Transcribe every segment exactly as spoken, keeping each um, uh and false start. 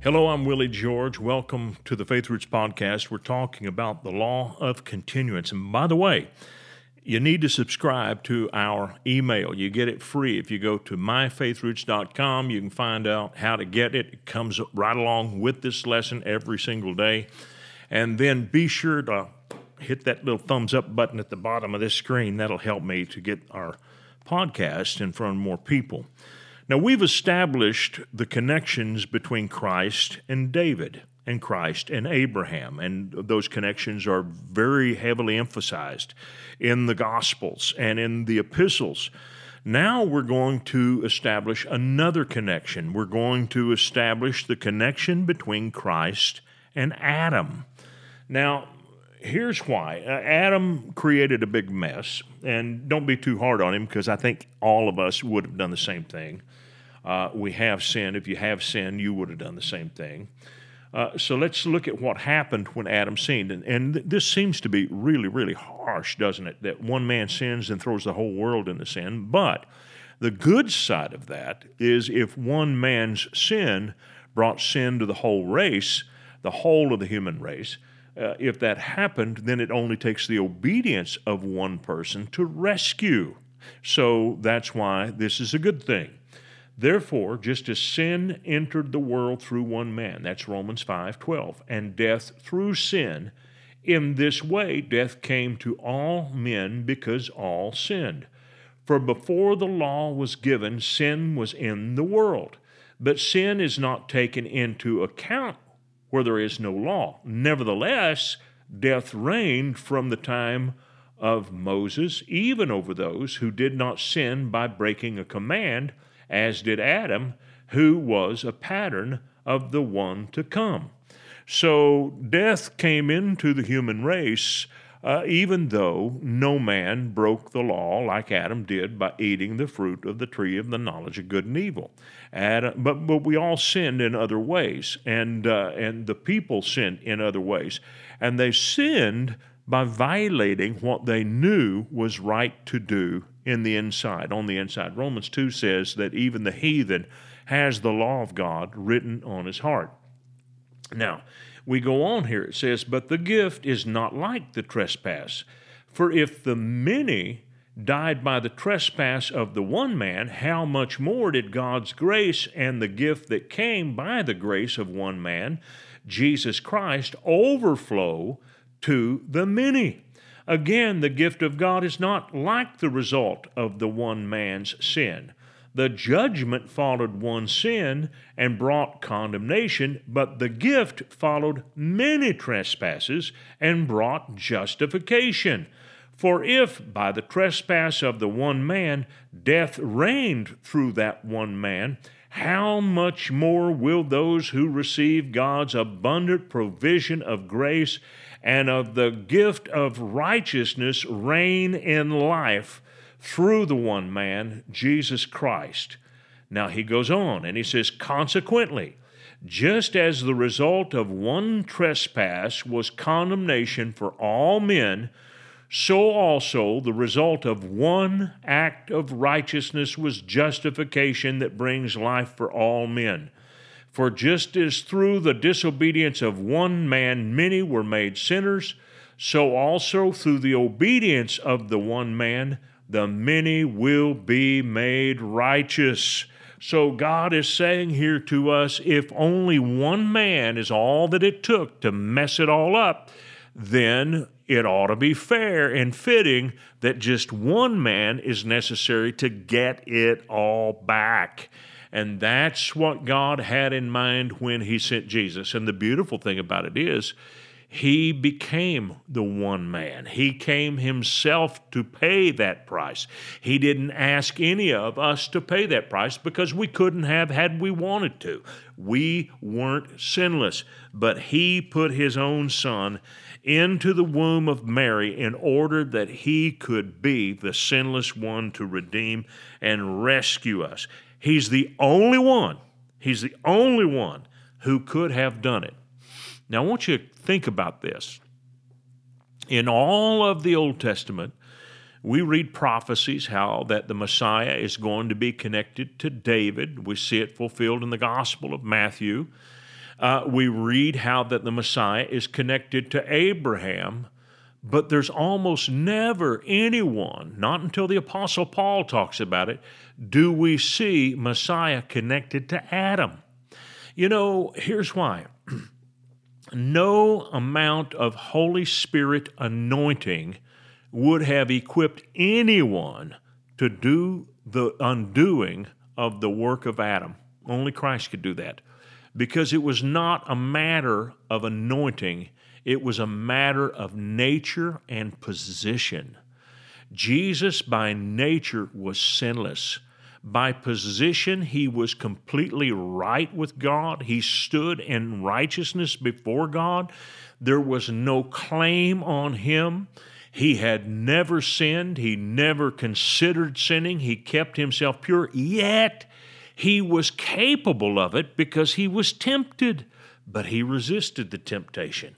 Hello, I'm Willie George. Welcome to the Faith Roots podcast. We're talking about the law of continuance. And by the way, you need to subscribe to our email. You get it free. If you go to my faith roots dot com, you can find out how to get it. It comes right along with this lesson every single day. And then be sure to hit that little thumbs up button at the bottom of this screen. That'll help me to get our podcast in front of more people. Now, we've established the connections between Christ and David and Christ and Abraham, and those connections are very heavily emphasized in the Gospels and in the epistles. Now we're going to establish another connection. We're going to establish the connection between Christ and Adam. Now, here's why. Adam created a big mess, and don't be too hard on him because I think all of us would have done the same thing. Uh, we have sinned. If you have sinned, you would have done the same thing. Uh, so let's look at what happened when Adam sinned. And, and th- this seems to be really, really harsh, doesn't it? That one man sins and throws the whole world into sin. But the good side of that is if one man's sin brought sin to the whole race, the whole of the human race, Uh, if that happened, then it only takes the obedience of one person to rescue. So that's why this is a good thing. Therefore, just as sin entered the world through one man, that's Romans five twelve, and death through sin, in this way death came to all men because all sinned. For before the law was given, sin was in the world. But sin is not taken into account where there is no law. Nevertheless, death reigned from the time of Moses, even over those who did not sin by breaking a command, as did Adam, who was a pattern of the one to come. So death came into the human race, uh, even though no man broke the law like Adam did by eating the fruit of the tree of the knowledge of good and evil. Adam, but, but we all sinned in other ways, and uh, and the people sinned in other ways. And they sinned by violating what they knew was right to do in the inside, on the inside. Romans two says that even the heathen has the law of God written on his heart. Now, we go on here. It says, but the gift is not like the trespass. For if the many died by the trespass of the one man, how much more did God's grace and the gift that came by the grace of one man, Jesus Christ, overflow to the many? Again, the gift of God is not like the result of the one man's sin. The judgment followed one sin and brought condemnation, but the gift followed many trespasses and brought justification. For if by the trespass of the one man death reigned through that one man, how much more will those who receive God's abundant provision of grace and of the gift of righteousness reign in life through the one man, Jesus Christ? Now he goes on and he says, consequently, just as the result of one trespass was condemnation for all men, so also the result of one act of righteousness was justification that brings life for all men. For just as through the disobedience of one man many were made sinners, so also through the obedience of the one man the many will be made righteous. So God is saying here to us, if only one man is all that it took to mess it all up, then it ought to be fair and fitting that just one man is necessary to get it all back. And that's what God had in mind when he sent Jesus. And the beautiful thing about it is, He became the one man. He came himself to pay that price. He didn't ask any of us to pay that price because we couldn't have had we wanted to. We weren't sinless, but he put his own son into the womb of Mary in order that he could be the sinless one to redeem and rescue us. He's the only one, he's the only one who could have done it. Now, I want you to think about this. In all of the Old Testament, we read prophecies how that the Messiah is going to be connected to David. We see it fulfilled in the Gospel of Matthew. Uh, we read how that the Messiah is connected to Abraham, but there's almost never anyone, not until the Apostle Paul talks about it, do we see Messiah connected to Adam. You know, here's why. No amount of Holy Spirit anointing would have equipped anyone to do the undoing of the work of Adam. Only Christ could do that, because it was not a matter of anointing. It was a matter of nature and position. Jesus by nature was sinless. By position, he was completely right with God. He stood in righteousness before God. There was no claim on him. He had never sinned. He never considered sinning. He kept himself pure, yet he was capable of it because he was tempted, but he resisted the temptation.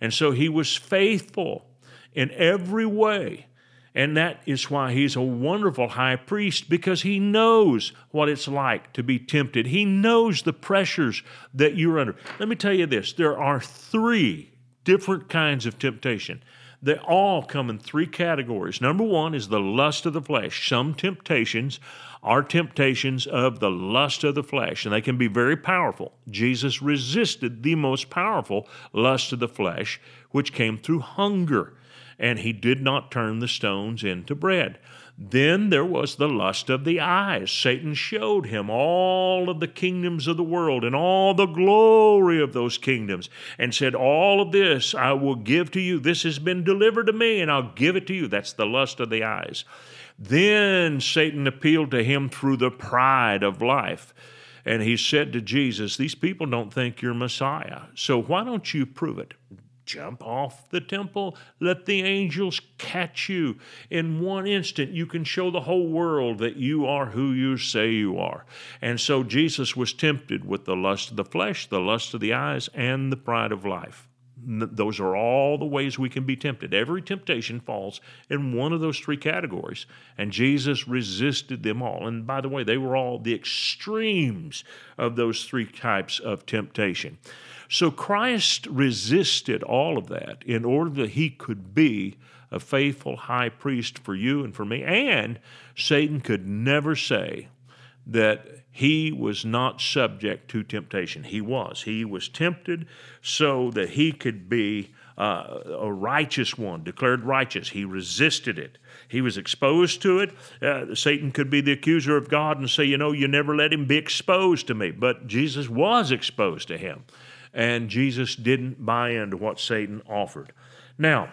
And so he was faithful in every way. And that is why he's a wonderful high priest, because he knows what it's like to be tempted. He knows the pressures that you're under. Let me tell you this. There are three different kinds of temptation. They all come in three categories. Number one is the lust of the flesh. Some temptations are temptations of the lust of the flesh, and they can be very powerful. Jesus resisted the most powerful lust of the flesh, which came through hunger, and he did not turn the stones into bread. Then there was the lust of the eyes. Satan showed him all of the kingdoms of the world and all the glory of those kingdoms and said, all of this I will give to you. This has been delivered to me and I'll give it to you. That's the lust of the eyes. Then Satan appealed to him through the pride of life. And he said to Jesus, these people don't think you're Messiah, so why don't you prove it? Jump off the temple. Let the angels catch you. In one instant, you can show the whole world that you are who you say you are. And so Jesus was tempted with the lust of the flesh, the lust of the eyes, and the pride of life. Those are all the ways we can be tempted. Every temptation falls in one of those three categories, and Jesus resisted them all. And by the way, they were all the extremes of those three types of temptation. So Christ resisted all of that in order that he could be a faithful high priest for you and for me. And Satan could never say that he was not subject to temptation. He was. He was tempted so that he could be uh, a righteous one, declared righteous. He resisted it. He was exposed to it. Uh, Satan could be the accuser of God and say, you know, you never let him be exposed to me. But Jesus was exposed to him, and Jesus didn't buy into what Satan offered. Now,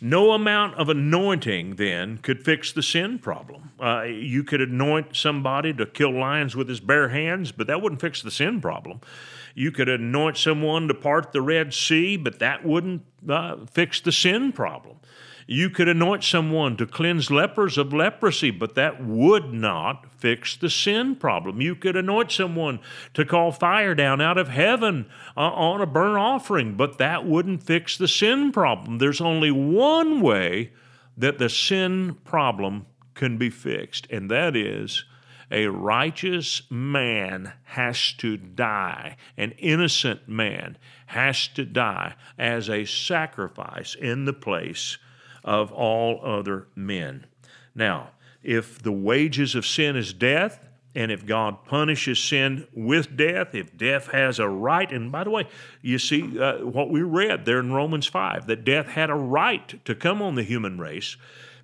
no amount of anointing, then, could fix the sin problem. Uh, you could anoint somebody to kill lions with his bare hands, but that wouldn't fix the sin problem. You could anoint someone to part the Red Sea, but that wouldn't uh, fix the sin problem. You could anoint someone to cleanse lepers of leprosy, but that would not fix the sin problem. You could anoint someone to call fire down out of heaven uh, on a burnt offering, but that wouldn't fix the sin problem. There's only one way that the sin problem can be fixed, and that is a righteous man has to die. An innocent man has to die as a sacrifice in the place of all other men. Now, if the wages of sin is death, and if God punishes sin with death, if death has a right, and by the way, you see uh, what we read there in Romans five, that death had a right to come on the human race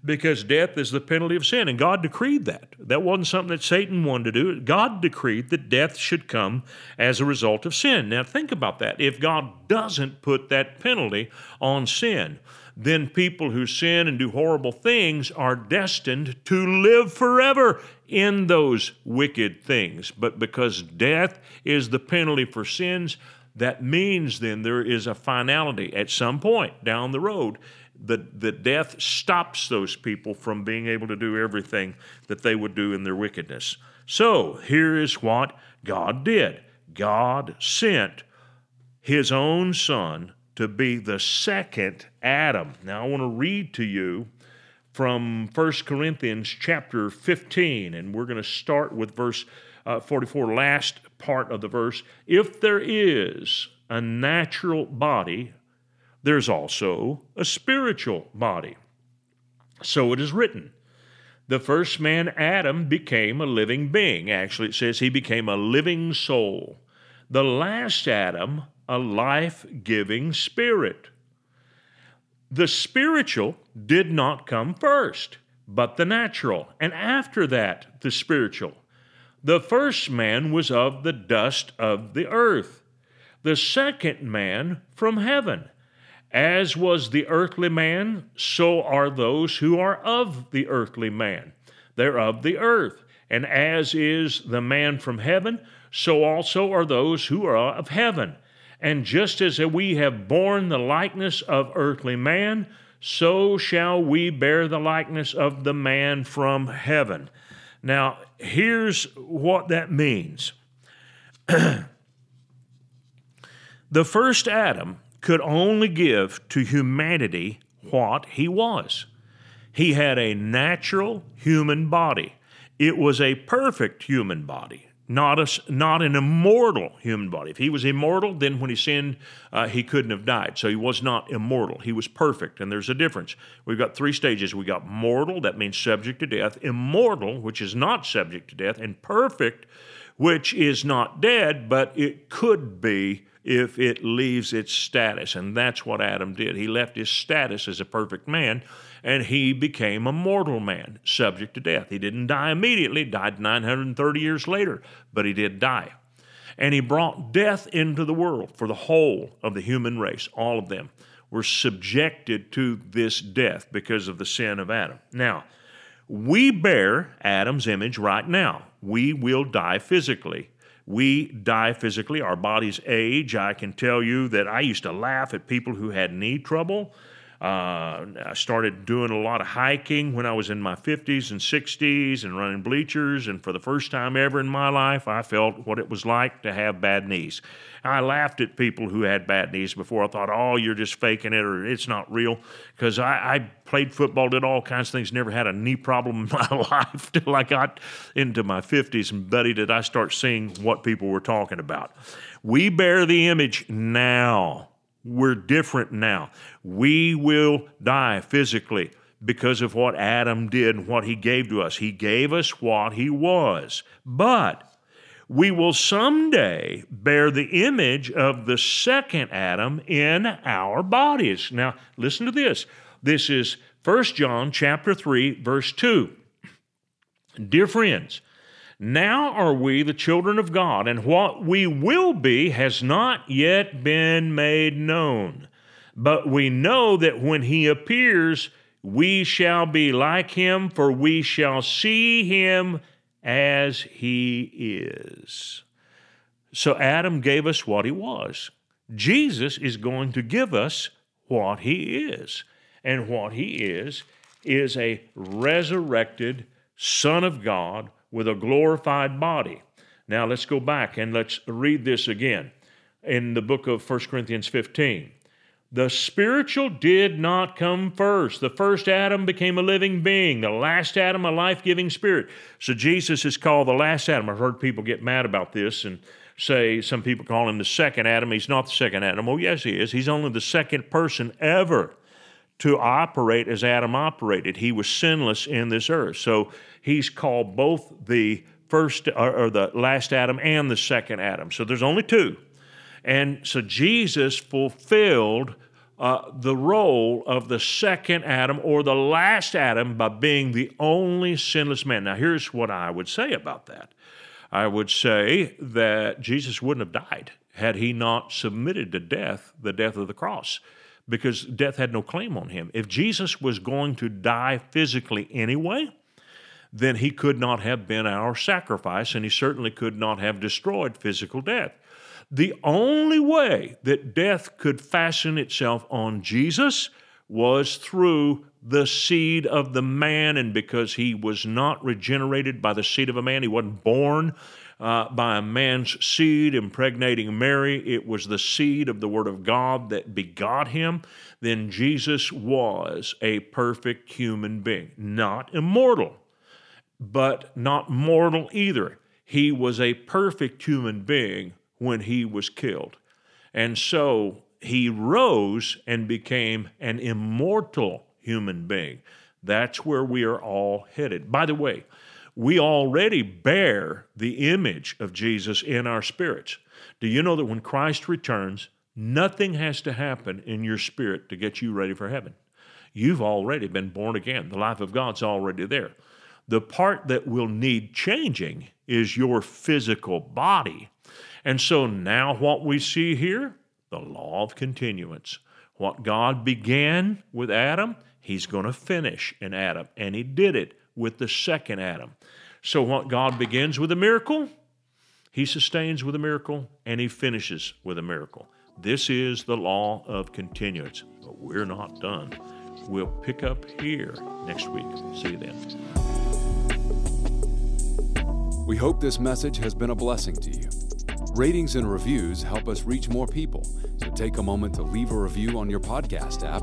because death is the penalty of sin, and God decreed that. That wasn't something that Satan wanted to do. God decreed that death should come as a result of sin. Now think about that. If God doesn't put that penalty on sin, then people who sin and do horrible things are destined to live forever in those wicked things. But because death is the penalty for sins, that means then there is a finality at some point down the road. The, the death stops those people from being able to do everything that they would do in their wickedness. So here is what God did. God sent His own Son to be the second Adam. Now I want to read to you from First Corinthians chapter fifteen, and we're going to start with verse uh, forty-four, last part of the verse. If there is a natural body, there's also a spiritual body. So it is written, the first man, Adam, became a living being. Actually, it says he became a living soul. The last Adam, a life-giving spirit. The spiritual did not come first, but the natural, and after that, the spiritual. The first man was of the dust of the earth, the second man from heaven. As was the earthly man, so are those who are of the earthly man. They're of the earth. And as is the man from heaven, so also are those who are of heaven. And just as we have borne the likeness of earthly man, so shall we bear the likeness of the man from heaven. Now, here's what that means. The first Adam could only give to humanity what he was. He had a natural human body. It was a perfect human body, not a, not an immortal human body. If he was immortal, then when he sinned, uh, he couldn't have died. So he was not immortal. He was perfect, and there's a difference. We've got three stages. We got mortal, that means subject to death, immortal, which is not subject to death, and perfect, which is not dead, but it could be if it leaves its status. And that's what Adam did. He left his status as a perfect man, and he became a mortal man, subject to death. He didn't die immediately, died nine hundred thirty years later, but he did die. And he brought death into the world for the whole of the human race. All of them were subjected to this death because of the sin of Adam. Now, we bear Adam's image right now. We will die physically. We die physically. Our bodies age. I can tell you that I used to laugh at people who had knee trouble. Uh, I started doing a lot of hiking when I was in my fifties and sixties and running bleachers, and for the first time ever in my life, I felt what it was like to have bad knees. I laughed at people who had bad knees before. I thought, oh, you're just faking it, or it's not real, because I, I played football, did all kinds of things, never had a knee problem in my life till I got into my fifties, and buddy, did I start seeing what people were talking about. We bear the image now. We're different now. We will die physically because of what Adam did and what he gave to us. He gave us what he was. But we will someday bear the image of the second Adam in our bodies. Now, listen to this. This is First John chapter three, verse two. Dear friends, now are we the children of God, and what we will be has not yet been made known. But we know that when He appears, we shall be like Him, for we shall see Him as He is. So Adam gave us what he was. Jesus is going to give us what He is. And what He is is a resurrected Son of God with a glorified body. Now let's go back and let's read this again in the book of First Corinthians fifteen. The spiritual did not come first. The first Adam became a living being. The last Adam, a life-giving spirit. So Jesus is called the last Adam. I've heard people get mad about this and say, some people call him the second Adam. He's not the second Adam. Oh, yes, he is. He's only the second person ever to operate as Adam operated. He was sinless in this earth. So he's called both the first or, or the last Adam and the second Adam. So there's only two. And so Jesus fulfilled uh, the role of the second Adam or the last Adam by being the only sinless man. Now, here's what I would say about that. I would say that Jesus wouldn't have died had he not submitted to death, the death of the cross, because death had no claim on him. If Jesus was going to die physically anyway, then he could not have been our sacrifice, and he certainly could not have destroyed physical death. The only way that death could fasten itself on Jesus was through the seed of the man, and because he was not regenerated by the seed of a man, he wasn't born uh, by a man's seed impregnating Mary, it was the seed of the Word of God that begot him, then Jesus was a perfect human being, not immortal, but not mortal either. He was a perfect human being when he was killed. And so he rose and became an immortal human being. That's where we are all headed. By the way, we already bear the image of Jesus in our spirits. Do you know that when Christ returns, nothing has to happen in your spirit to get you ready for heaven? You've already been born again. The life of God's already there. The part that will need changing is your physical body. And so now what we see here, the law of continuance. What God began with Adam, he's going to finish in Adam. And he did it with the second Adam. So what God begins with a miracle, he sustains with a miracle, and he finishes with a miracle. This is the law of continuance. But we're not done. We'll pick up here next week. See you then. We hope this message has been a blessing to you. Ratings and reviews help us reach more people, so take a moment to leave a review on your podcast app